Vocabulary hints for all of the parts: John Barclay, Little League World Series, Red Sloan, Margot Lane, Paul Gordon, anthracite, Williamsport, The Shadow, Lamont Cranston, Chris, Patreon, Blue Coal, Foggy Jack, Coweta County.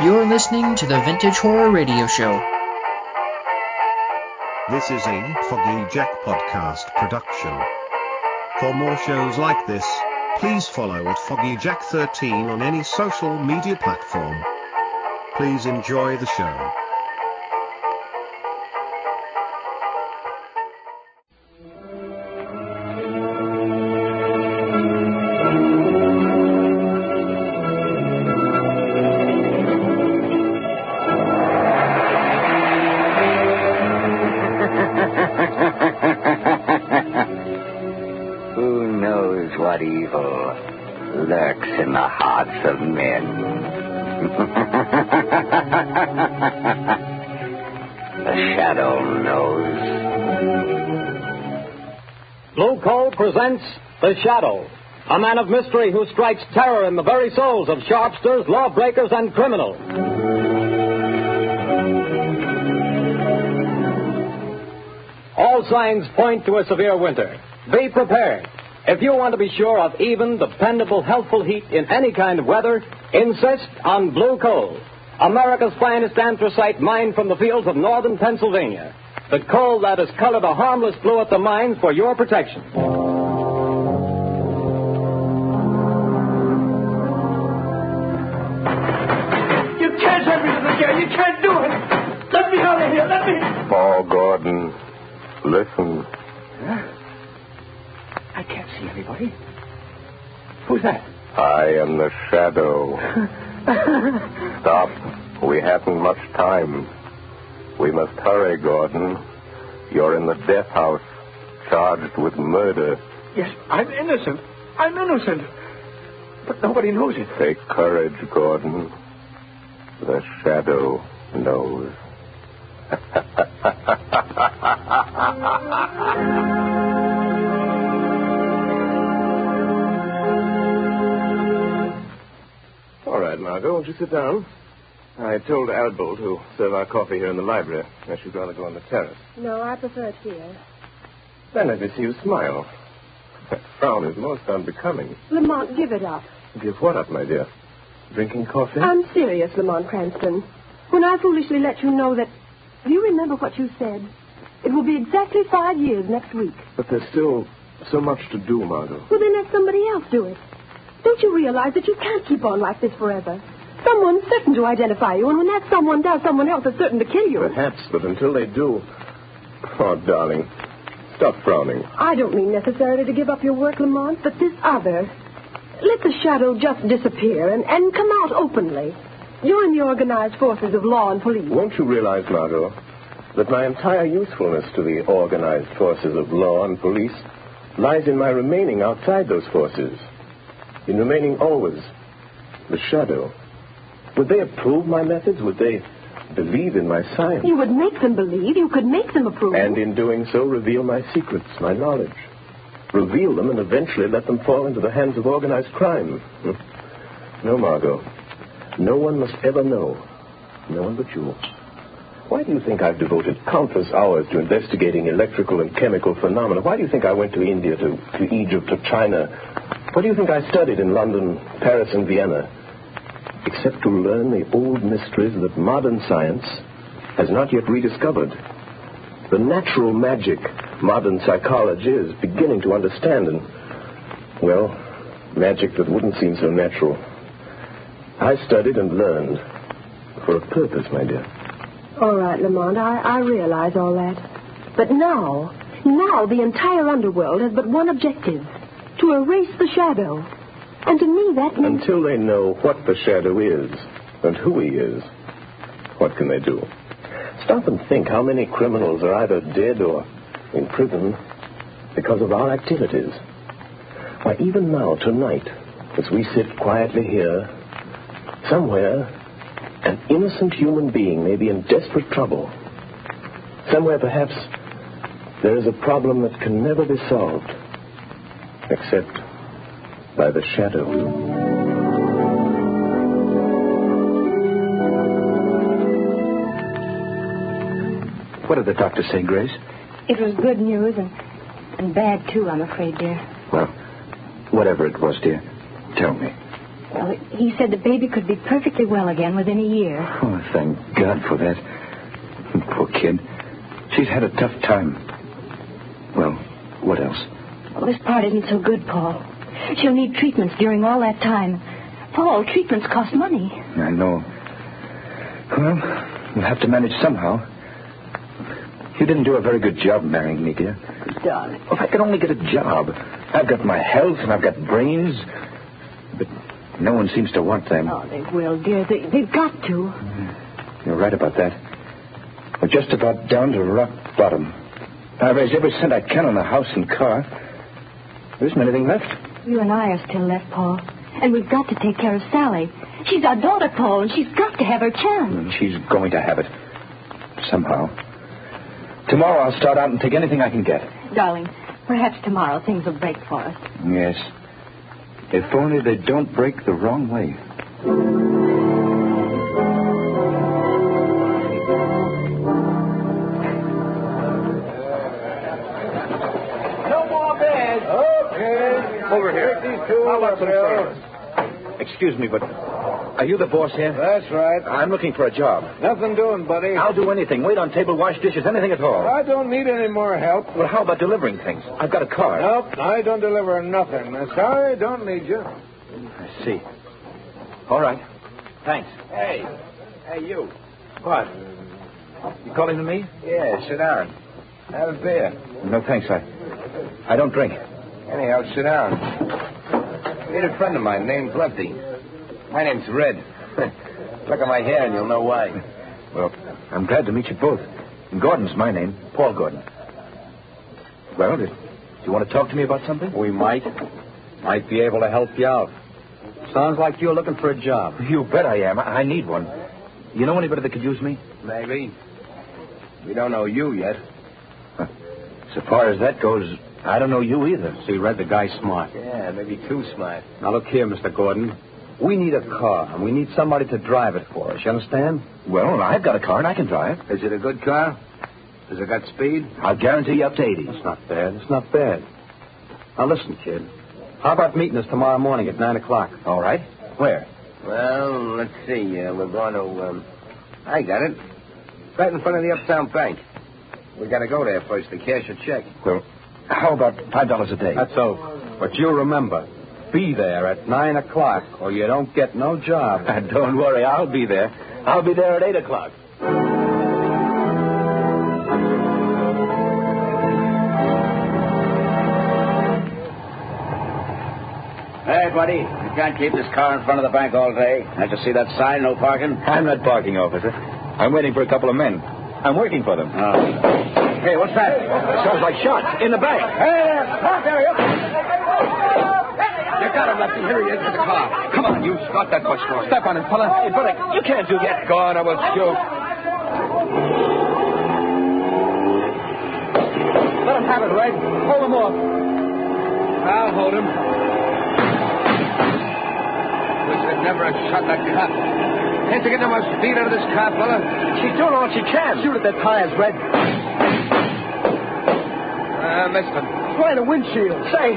You're listening to the Vintage Horror Radio Show. This is a Foggy Jack podcast production. For more shows like this, please follow at Foggy Jack 13 on any social media platform. Please enjoy the show. The Shadow, a man of mystery who strikes terror in the very souls of sharpsters, lawbreakers, and criminals. All signs point to a severe winter. Be prepared. If you want to be sure of even, dependable, helpful heat in any kind of weather, insist on Blue Coal, America's finest anthracite mined from the fields of northern Pennsylvania. The coal that is colored a harmless blue at the mines for your protection. You can't do it. Let me out of here. Let me. Paul Gordon, listen. Huh? I can't see anybody. Who's that? I am the Shadow. Stop. We haven't much time. We must hurry, Gordon. You're in the death house, charged with murder. Yes, I'm innocent. I'm innocent. But nobody knows it. Take courage, Gordon. The Shadow knows. All right, Margot, won't you sit down? I told Albo to serve our coffee here in the library. I should rather go on the terrace. No, I prefer it here. Then let me see you smile. That frown is most unbecoming. Lamont, give it up. Give what up, my dear? Drinking coffee? I'm serious, Lamont Cranston. When I foolishly let you know that... Do you remember what you said? It will be exactly 5 years next week. But there's still so much to do, Margot. Well, then let somebody else do it. Don't you realize that you can't keep on like this forever? Someone's certain to identify you, and when that someone does, someone else is certain to kill you. Perhaps, but until they do... Oh, darling, stop frowning. I don't mean necessarily to give up your work, Lamont, but this other... Let the Shadow just disappear and come out openly. Join the organized forces of law and police. Won't you realize, Margot, that my entire usefulness to the organized forces of law and police lies in my remaining outside those forces, in remaining always the Shadow? Would they approve my methods? Would they believe in my science? You would make them believe. You could make them approve. And in doing so, reveal my secrets, my knowledge. Reveal them and eventually let them fall into the hands of organized crime. No, Margot. No one must ever know. No one but you. Why do you think I've devoted countless hours to investigating electrical and chemical phenomena? Why do you think I went to India, to Egypt, to China? What do you think I studied in London, Paris, and Vienna? Except to learn the old mysteries that modern science has not yet rediscovered. The natural magic modern psychology is beginning to understand, and, well, magic that wouldn't seem so natural. I studied and learned for a purpose, my dear. All right, Lamont, I realize all that. But now the entire underworld has but one objective, to erase the Shadow. And to me that means... Until they know what the Shadow is and who he is, what can they do? Stop and think how many criminals are either dead or in prison because of our activities. Why, even now, tonight, as we sit quietly here, somewhere, an innocent human being may be in desperate trouble. Somewhere, perhaps, there is a problem that can never be solved, except by the Shadow. What did the doctor say, Grace? It was good news and bad, too, I'm afraid, dear. Well, whatever it was, dear, tell me. Well, he said the baby could be perfectly well again within a year. Oh, thank God for that. Poor kid. She's had a tough time. Well, what else? Well, this part isn't so good, Paul. She'll need treatments during all that time. Paul, treatments cost money. I know. Well, we'll have to manage somehow. You didn't do a very good job marrying me, dear. Darling. Well, if I could only get a job. I've got my health and I've got brains. But no one seems to want them. Oh, they will, dear. They've got to. You're right about that. We're just about down to rock bottom. I raise every cent I can on the house and car. There isn't anything left. You and I are still left, Paul. And we've got to take care of Sally. She's our daughter, Paul, and she's got to have her chance. And she's going to have it. Somehow. Tomorrow I'll start out and take anything I can get. Darling, perhaps tomorrow things will break for us. Yes. If only they don't break the wrong way. No more beds. Okay. Over here. How about some service? Excuse me, but are you the boss here? That's right. I'm looking for a job. Nothing doing, buddy. I'll do anything. Wait on table, wash dishes, anything at all. I don't need any more help. Well, how about delivering things? I've got a car. Nope, I don't deliver nothing. Sorry, I don't need you. I see. All right. Thanks. Hey, you. What? You calling to me? Yeah, sit down. Have a beer. No, thanks. I don't drink. Anyhow, sit down. I need a friend of mine named Lefty. My name's Red. Look at my hair and you'll know why. Well, I'm glad to meet you both. Gordon's my name, Paul Gordon. Well, do you want to talk to me about something? We might. Might be able to help you out. Sounds like you're looking for a job. You bet I am. I need one. You know anybody that could use me? Maybe. We don't know you yet. So far as that goes, I don't know you either. See, Red, the guy's smart. Yeah, maybe too smart. Now, look here, Mr. Gordon. We need a car, and we need somebody to drive it for us. You understand? Well, I've got a car, and I can drive. Is it a good car? Does it got speed? I'll guarantee you up to 80. That's not bad. It's not bad. Now, listen, kid. How about meeting us tomorrow morning at 9 o'clock? All right. Where? Well, let's see. We're going to... I got it. Right in front of the Uptown Bank. We got to go there first to cash a check. Well, how about $5 a day? That's so. But you remember... Be there at 9 o'clock, or you don't get no job. Don't worry, I'll be there. I'll be there at 8 o'clock. Hey, buddy, you can't keep this car in front of the bank all day. Can't you see that sign, no parking? I'm not parking, officer. I'm waiting for a couple of men. I'm working for them. Oh. Hey, what's that? It sounds like shots in the bank. Hey, park area. You got him, Lefty. Here he is with the car. Come on, you. Start that bush for him. Step on him, fella. Hey, brother, you can't do that. God, I will shoot. Let him have it, Red. Hold him off. I'll hold him. Wish I'd never have shot that cop. Can't you get no more speed out of this car, fella? She's doing all she can. Shoot at the tires, Red. I missed him. Right in the windshield. Say...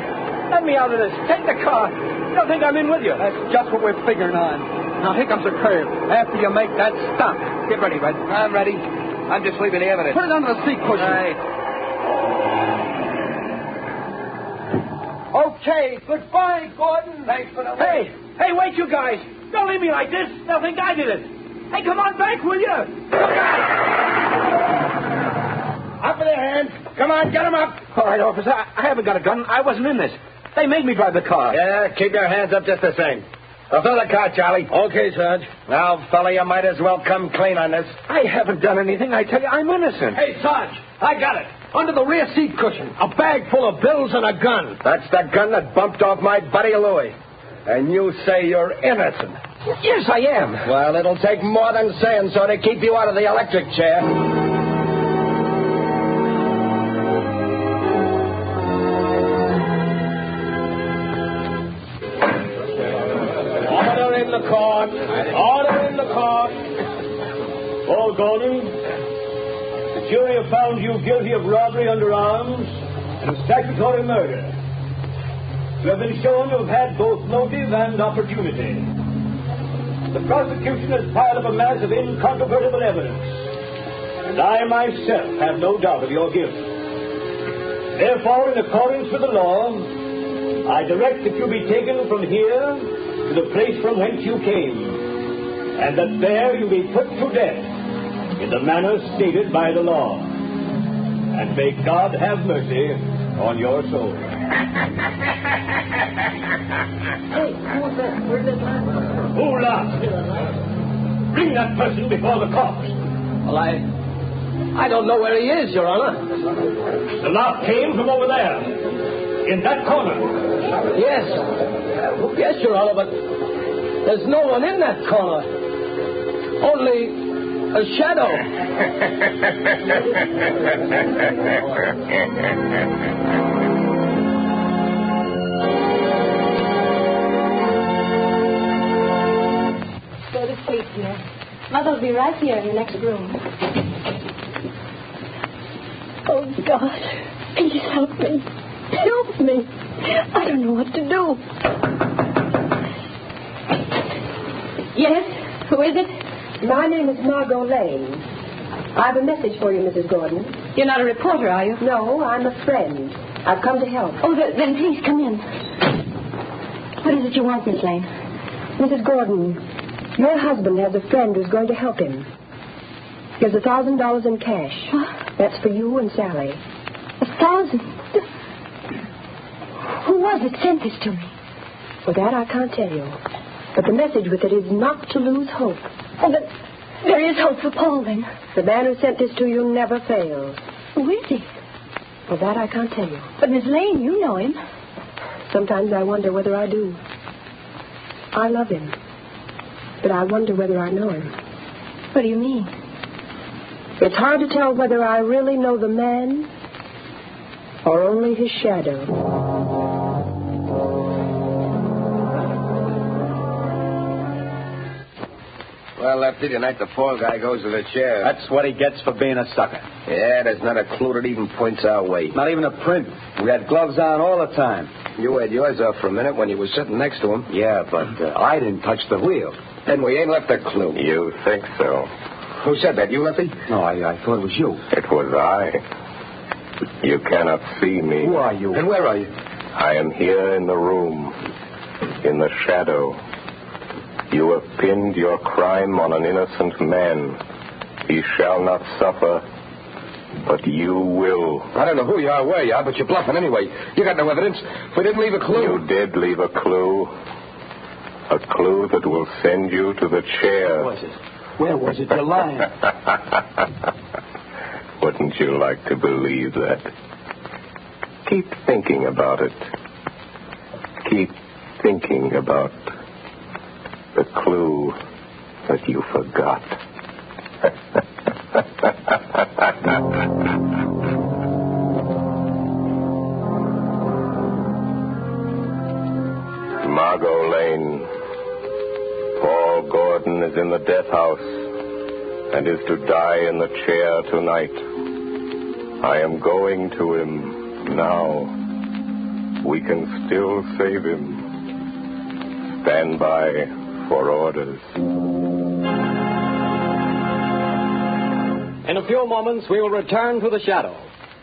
Let me out of this. Take the car. You don't think I'm in with you? That's just what we're figuring on. Now, here comes a curve. After you make that stop. Get ready, Red. I'm ready. I'm just leaving the evidence. Put it under the seat cushion. Right. Okay. Goodbye, Gordon. Thanks for the... Hey, wait, you guys. Don't leave me like this. They'll think I did it. Hey, come on back, will you? Up with their hands. Come on, get them up. All right, officer. I haven't got a gun. I wasn't in this. They made me drive the car. Yeah, keep your hands up just the same. Now, fill the car, Charlie. Okay, Sarge. Now, fella, you might as well come clean on this. I haven't done anything. I tell you, I'm innocent. Hey, Sarge, I got it. Under the rear seat cushion, a bag full of bills and a gun. That's the gun that bumped off my buddy Louie. And you say you're innocent. Yes, I am. Well, it'll take more than saying so to keep you out of the electric chair. Order in the court. Paul Gordon, the jury have found you guilty of robbery under arms and statutory murder. You have been shown to have had both motive and opportunity. The prosecution has piled up a mass of incontrovertible evidence, and I myself have no doubt of your guilt. Therefore, in accordance with the law, I direct that you be taken from here to the place from whence you came, and that there you be put to death in the manner stated by the law. And may God have mercy on your soul. Hey, who's that? Where's that man? Who laughed? Bring that person before the cops. Well, I don't know where he is, Your Honor. The laugh came from over there, in that corner. Yes. Yes, Your Honor, but there's no one in that corner. Only a shadow. Go to sleep, dear. Mother'll be right here in the next room. Oh, God. Please help me. Help me. I don't know what to do. Yes? Who is it? My name is Margot Lane. I have a message for you, Mrs. Gordon. You're not a reporter, are you? No, I'm a friend. I've come to help. Oh, then please come in. What is it you want, Miss Lane? Mrs. Gordon, your husband has a friend who's going to help him. There's $1,000 in cash. What? That's for you and Sally. $1,000? Who was it sent this to me? Well, that I can't tell you. But the message with it is not to lose hope. Oh, but there is hope for Paul, then. The man who sent this to you never fails. Who is he? Well, that I can't tell you. But, Miss Lane, you know him. Sometimes I wonder whether I do. I love him. But I wonder whether I know him. What do you mean? It's hard to tell whether I really know the man or only his shadow. Well, Lefty, tonight the Paul guy goes to the chair. That's what he gets for being a sucker. Yeah, there's not a clue that even points our way. Not even a print. We had gloves on all the time. You had yours off for a minute when you were sitting next to him. Yeah, but I didn't touch the wheel. Then we ain't left a clue. You think so? Who said that? You, Lefty? No, I thought it was you. It was I. You cannot see me. Who are you? And where are you? I am here in the room, in the shadow. You have pinned your crime on an innocent man. He shall not suffer, but you will. I don't know who you are, where you are, but you're bluffing anyway. You got no evidence. We didn't leave a clue. You did leave a clue. A clue that will send you to the chair. Where was it? Where was it? You're lying. Wouldn't you like to believe that? Keep thinking about it. Keep thinking about the clue that you forgot. Margot Lane. Paul Gordon is in the death house and is to die in the chair tonight. I am going to him now. We can still save him. Stand by for orders. In a few moments, we will return to The Shadow.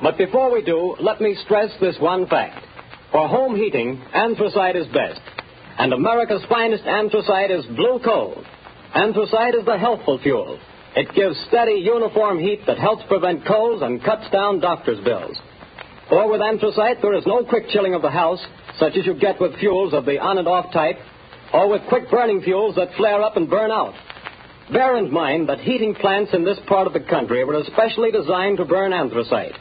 But before we do, let me stress this one fact. For home heating, anthracite is best. And America's finest anthracite is Blue Coal. Anthracite is the healthful fuel. It gives steady, uniform heat that helps prevent colds and cuts down doctor's bills. For with anthracite, there is no quick chilling of the house, such as you get with fuels of the on and off type, or with quick-burning fuels that flare up and burn out. Bear in mind that heating plants in this part of the country were especially designed to burn anthracite.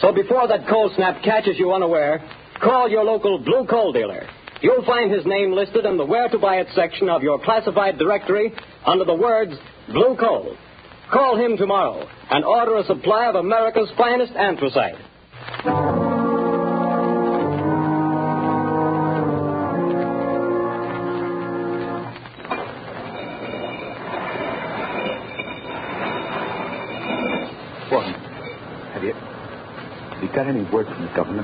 So before that cold snap catches you unaware, call your local Blue Coal dealer. You'll find his name listed in the Where to Buy It section of your classified directory under the words Blue Coal. Call him tomorrow and order a supply of America's finest anthracite. Have you got any word from the governor?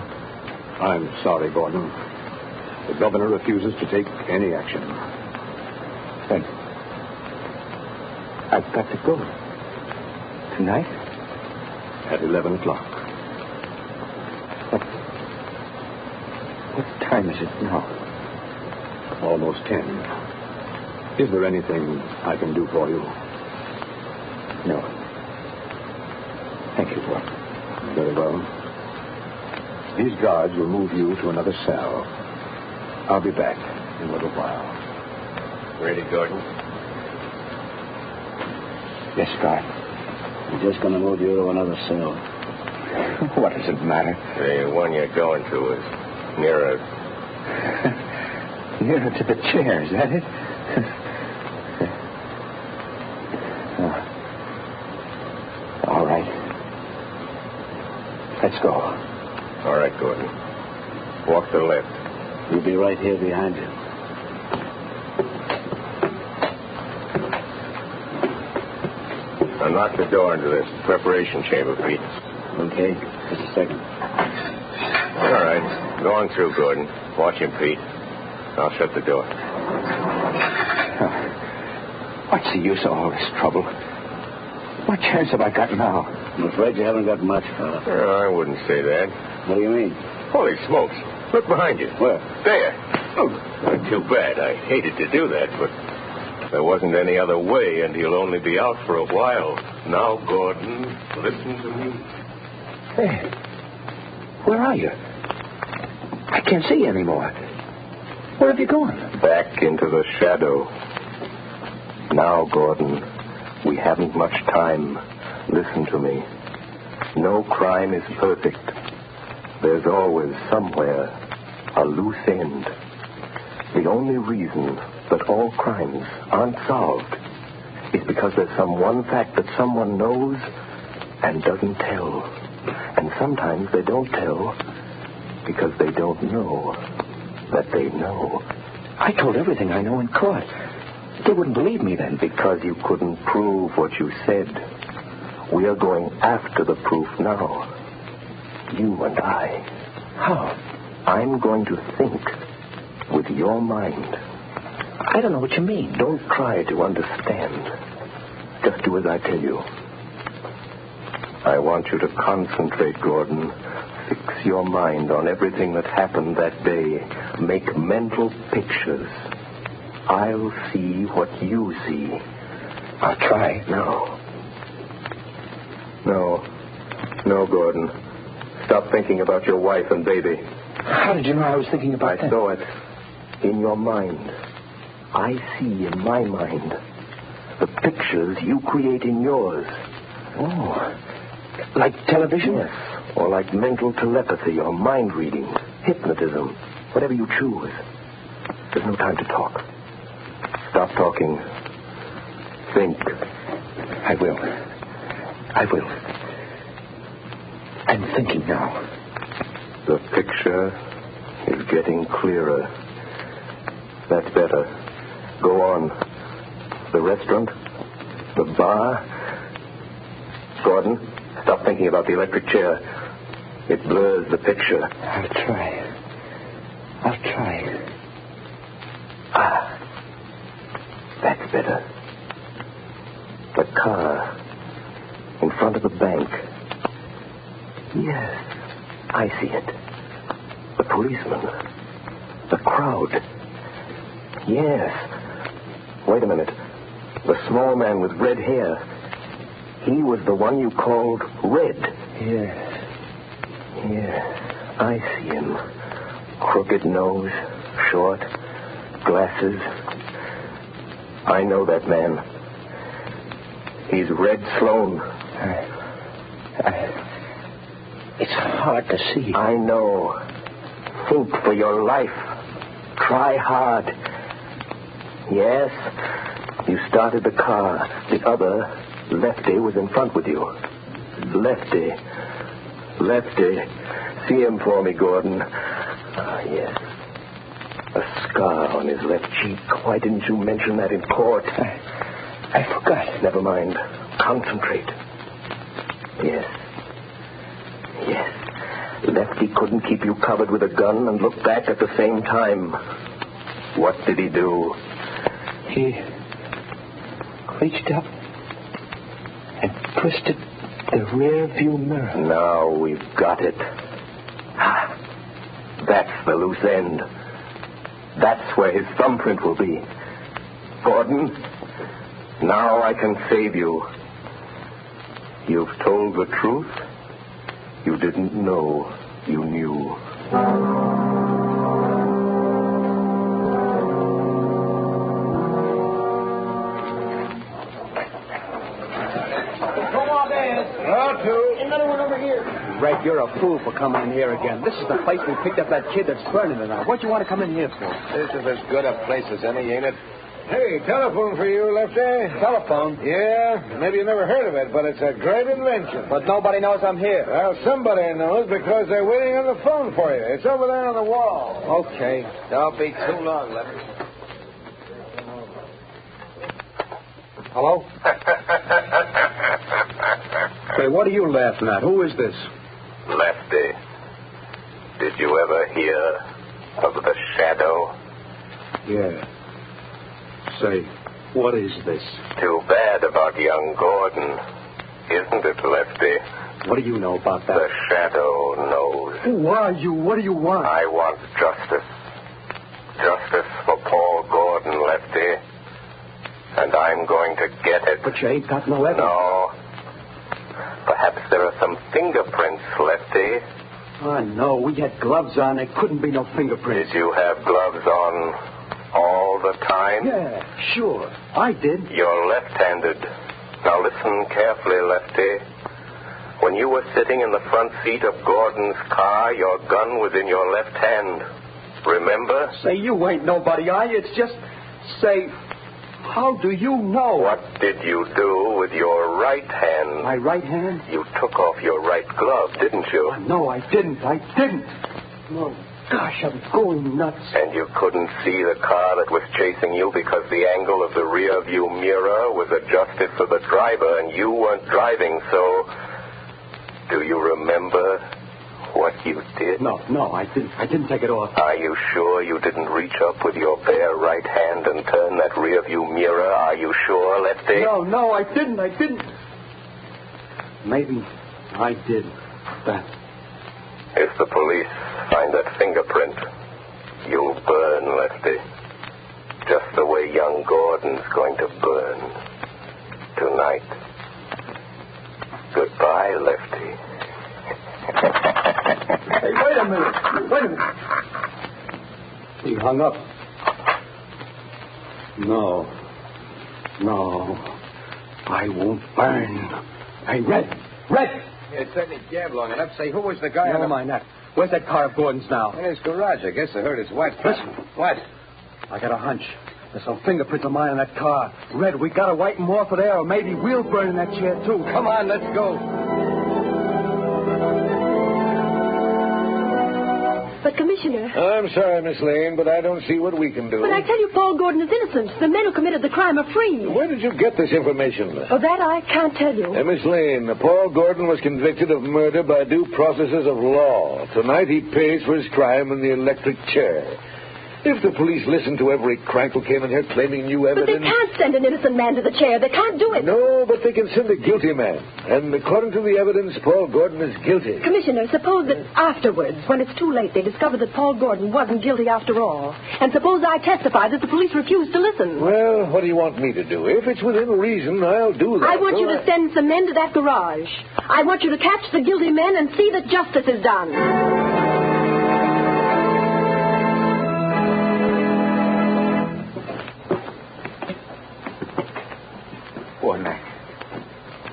I'm sorry, Gordon. The governor refuses to take any action. Thank you. I've got to go. Tonight? At 11 o'clock. What time is it now? Almost 10. Is there anything I can do for you? No. Thank you, Bob. Very well. These guards will move you to another cell. I'll be back in a little while. Ready, Gordon? Yes, guard. We're just going to move you to another cell. What does it matter? The one you're going to is nearer. Nearer to the chair, is that it? All right. Let's go. All right, Gordon. Walk to the left. We'll be right here behind you. Now knock the door into this preparation chamber, Pete. Okay. Just a second. All right. Go on through, Gordon. Watch him, Pete. I'll shut the door. What's the use of all this trouble? What chance have I got now? I'm afraid you haven't got much, fella. I wouldn't say that. What do you mean? Holy smokes. Look behind you. Where? There. Oh, not too bad. I hated to do that, but there wasn't any other way, and he'll only be out for a while. Now, Gordon, listen to me. Hey, where are you? I can't see you anymore. Where have you gone? Back into the shadow. Now, Gordon, we haven't much time. Listen to me. No crime is perfect. There's always somewhere a loose end. The only reason that all crimes aren't solved is because there's some one fact that someone knows and doesn't tell. And sometimes they don't tell because they don't know that they know. I told everything I know in court. They wouldn't believe me then. Because you couldn't prove what you said. We are going after the proof now. You and I. How? I'm going to think with your mind. I don't know what you mean. Don't try to understand. Just do as I tell you. I want you to concentrate, Gordon. Fix your mind on everything that happened that day. Make mental pictures. I'll see what you see. I'll try. No, Gordon. Stop thinking about your wife and baby. How did you know I was thinking about that? I saw it in your mind. I see in my mind the pictures you create in yours. Oh, like television? Yes, or like mental telepathy or mind reading, hypnotism, whatever you choose. There's no time to talk. Stop talking. Think. I will. I'm thinking now. The picture is getting clearer. That's better. Go on. The restaurant. The bar. Gordon, stop thinking about the electric chair. It blurs the picture. I'll try. Ah. That's better. The car in front of the bank. Yes, I see it. The policeman. The crowd. Yes. Wait a minute. The small man with red hair. He was the one you called Red. Yes. I see him. Crooked nose, short, glasses. I know that man. He's Red Sloan. It's hard to see. I know. Think for your life. Try hard. Yes. You started the car. The other, Lefty, was in front with you. Lefty. See him for me, Gordon. Ah, yes. A scar on his left cheek. Why didn't you mention that in court? I forgot. Never mind. Concentrate. Yes. Lefty couldn't keep you covered with a gun and look back at the same time. What did he do? He reached up and twisted the rear view mirror. Now we've got it. That's the loose end. That's where his thumbprint will be. Gordon, now I can save you. You've told the truth. You didn't know you knew. Red, you're a fool for coming in here again. This is the place we picked up that kid that's burning tonight. What'd you want to come in here for? This is as good a place as any, ain't it? Hey, telephone for you, Lefty. Telephone? Yeah, maybe you never heard of it, but it's a great invention. But nobody knows I'm here. Well, somebody knows because they're waiting on the phone for you. It's over there on the wall. Okay. Don't be too long, Lefty. Hello? Hey, what are you laughing at? Who is this? Lefty, did you ever hear of The Shadow? Yeah. Say, what is this? Too bad about young Gordon, isn't it, Lefty? What do you know about that? The Shadow knows. Who are you? What do you want? I want justice. Justice for Paul Gordon, Lefty. And I'm going to get it. But you ain't got no evidence. No. Perhaps there are some fingerprints, Lefty. Oh, no, we had gloves on. There couldn't be no fingerprints. Did you have gloves on all the time? Yeah, sure. I did. You're left-handed. Now listen carefully, Lefty. When you were sitting in the front seat of Gordon's car, your gun was in your left hand. Remember? Say, you ain't nobody, are you? It's just, say... How do you know? What did you do with your right hand? My right hand? You took off your right glove, didn't you? Oh, no, I didn't. I didn't. Oh, gosh, I'm going nuts. And you couldn't see the car that was chasing you because the angle of the rear view mirror was adjusted for the driver and you weren't driving, so... Do you remember what you did? No, I didn't. I didn't take it off. Are you sure you didn't reach up with your bare right hand and turn that rearview mirror? Are you sure, Lefty? No, I didn't. I didn't. Maybe I did that. If the police find that fingerprint, you'll burn, Lefty. Just the way young Gordon's going to burn tonight. Goodbye, Lefty. Hey, wait a minute. He hung up. No. I won't burn. Hey, Red! It's certainly jabbed long enough. Say, who was the guy? Never mind that. Where's that car of Gordon's now? In his garage. I guess I heard his wife. Listen. What? I got a hunch. There's some fingerprints of mine in that car. Red, we gotta wipe them off of there, or maybe we'll burn in that chair, too. Come on, let's go. But, Commissioner... I'm sorry, Miss Lane, but I don't see what we can do. But I tell you, Paul Gordon is innocent. The men who committed the crime are free. Where did you get this information? Oh, that I can't tell you. Miss Lane, Paul Gordon was convicted of murder by due processes of law. Tonight he pays for his crime in the electric chair. If the police listened to every crank who came in here claiming new evidence... But they can't send an innocent man to the chair. They can't do it. No, but they can send a guilty man. And according to the evidence, Paul Gordon is guilty. Commissioner, suppose that afterwards, when it's too late, they discover that Paul Gordon wasn't guilty after all. And suppose I testify that the police refuse to listen. Well, what do you want me to do? If it's within reason, I'll do that. I want you to send some men to that garage. I want you to catch the guilty men and see that justice is done.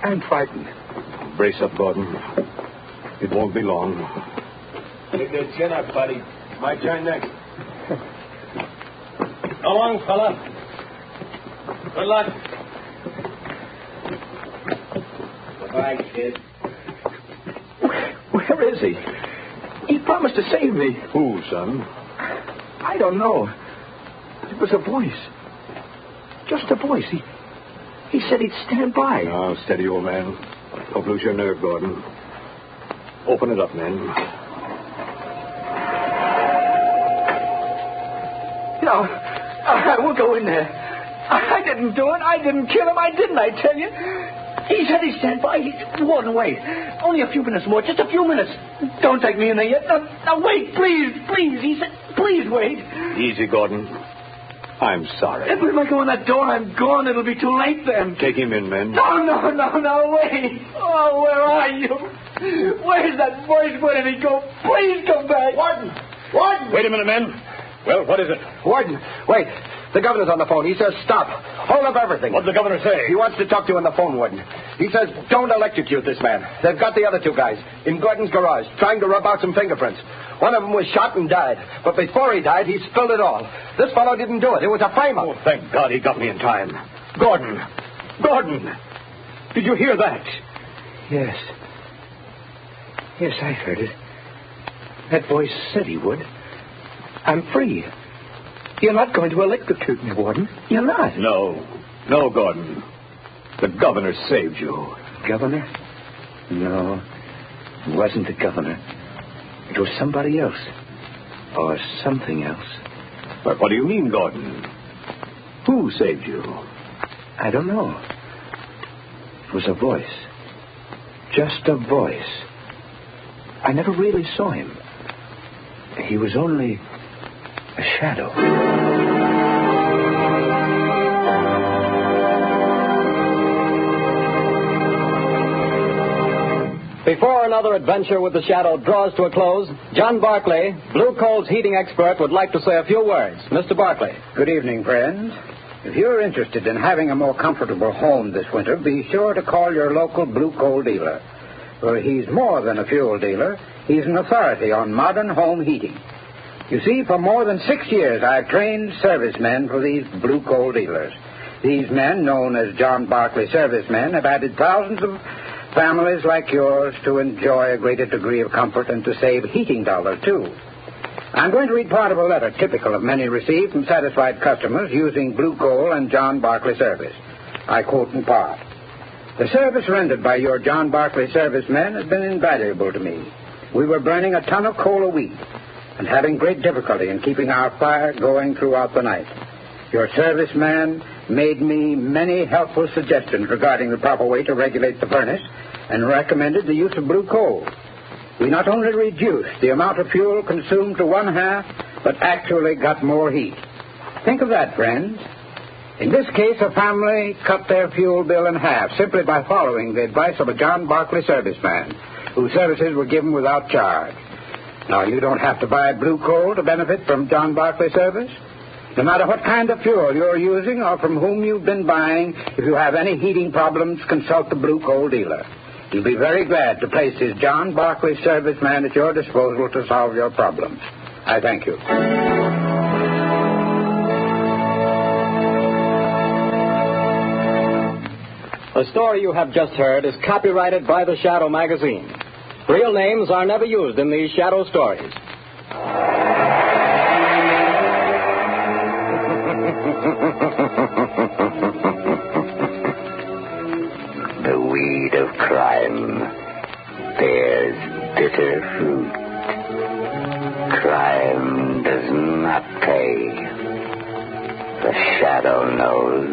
I'm frightened. Brace up, Gordon. It won't be long. Take your chin up, buddy. My turn next. Go on, fella. Good luck. Goodbye, kid. Where is he? He promised to save me. Who, son? I don't know. It was a voice. Just a voice. He said he'd stand by. Now, steady, old man. Don't lose your nerve, Gordon. Open it up, man. All right, we'll go in there. I didn't do it. I didn't kill him. I didn't, I tell you. He said he'd stand by. He's walking away. Only a few minutes more. Just a few minutes. Don't take me in there yet. Now, wait, please, please. He said, please wait. Easy, Gordon. I'm sorry. If we make him on that door, I'm gone. It'll be too late then. Take him in, men. No, wait. Oh, where are you? Where's that voice? Where did he go? Please come back. Warden! Wait a minute, men. Well, what is it? Warden, wait. The governor's on the phone. He says, stop. Hold up everything. What did the governor say? He wants to talk to you on the phone, Warden. He says, don't electrocute this man. They've got the other two guys in Gordon's garage trying to rub out some fingerprints. One of them was shot and died. But before he died, he spilled it all. This fellow didn't do it. It was a frame-up. Oh, thank God he got me in time. Gordon! Did you hear that? Yes. Yes, I heard it. That voice said he would. I'm free. You're not going to electrocute me, Warden. You're not. No, Gordon. The governor saved you. Governor? No, it wasn't the governor. It was somebody else. Or something else. But what do you mean, Gordon? Who saved you? I don't know. It was a voice. Just a voice. I never really saw him. He was only a shadow. Before another adventure with the Shadow draws to a close, John Barclay, Blue Coal's heating expert, would like to say a few words. Mr. Barclay. Good evening, friends. If you're interested in having a more comfortable home this winter, be sure to call your local Blue Coal dealer. For he's more than a fuel dealer. He's an authority on modern home heating. You see, for more than 6 years, I've trained servicemen for these Blue Coal dealers. These men, known as John Barclay servicemen, have added thousands of families like yours to enjoy a greater degree of comfort and to save heating dollars, too. I'm going to read part of a letter typical of many received from satisfied customers using Blue Coal and John Barclay service. I quote in part. The service rendered by your John Barclay servicemen has been invaluable to me. We were burning a ton of coal a week and having great difficulty in keeping our fire going throughout the night. Your serviceman made me many helpful suggestions regarding the proper way to regulate the furnace and recommended the use of Blue Coal. We not only reduced the amount of fuel consumed to one half, but actually got more heat. Think of that, friends. In this case, a family cut their fuel bill in half simply by following the advice of a John Barclay serviceman, whose services were given without charge. Now, you don't have to buy Blue Coal to benefit from John Barclay service. No matter what kind of fuel you're using or from whom you've been buying, if you have any heating problems, consult the Blue Coal dealer. He'll be very glad to place his John Barclay serviceman at your disposal to solve your problems. I thank you. The story you have just heard is copyrighted by the Shadow magazine. Real names are never used in these Shadow stories. The weed of crime bears bitter fruit. Crime does not pay. The Shadow knows.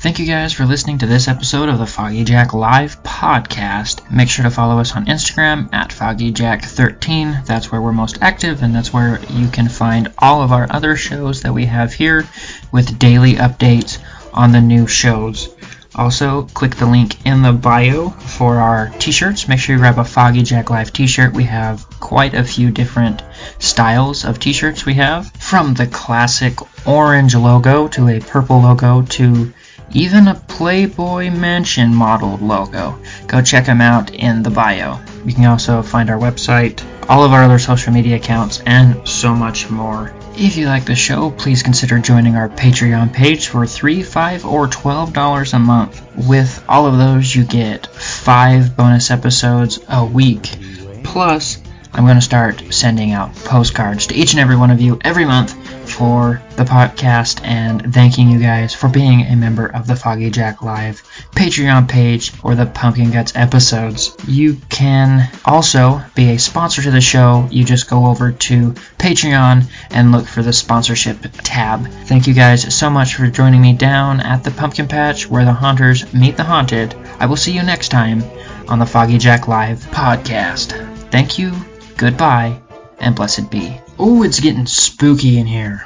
Thank you guys for listening to this episode of the Foggy Jack Live podcast. Make sure to follow us on Instagram at FoggyJack13. That's where we're most active, and that's where you can find all of our other shows that we have here with daily updates on the new shows. Also, click the link in the bio for our t-shirts. Make sure you grab a Foggy Jack Live t-shirt. We have quite a few different styles of t-shirts we have. From the classic orange logo to a purple logo to even a Playboy Mansion model logo. Go check them out in the bio. You can also find our website, all of our other social media accounts, and so much more. If you like the show, please consider joining our Patreon page for $3, $5, or $12 a month. With all of those, you get 5 bonus episodes a week. Plus, I'm going to start sending out postcards to each and every one of you every month for the podcast, and thanking you guys for being a member of the Foggy Jack Live Patreon page or the Pumpkin Guts episodes. You can also be a sponsor to the show. You just go over to Patreon and look for the sponsorship tab. Thank you guys so much for joining me down at the Pumpkin Patch, where the haunters meet the haunted. I will see you next time on the Foggy Jack Live podcast. Thank you, goodbye, and blessed be. Oh, it's getting spooky in here.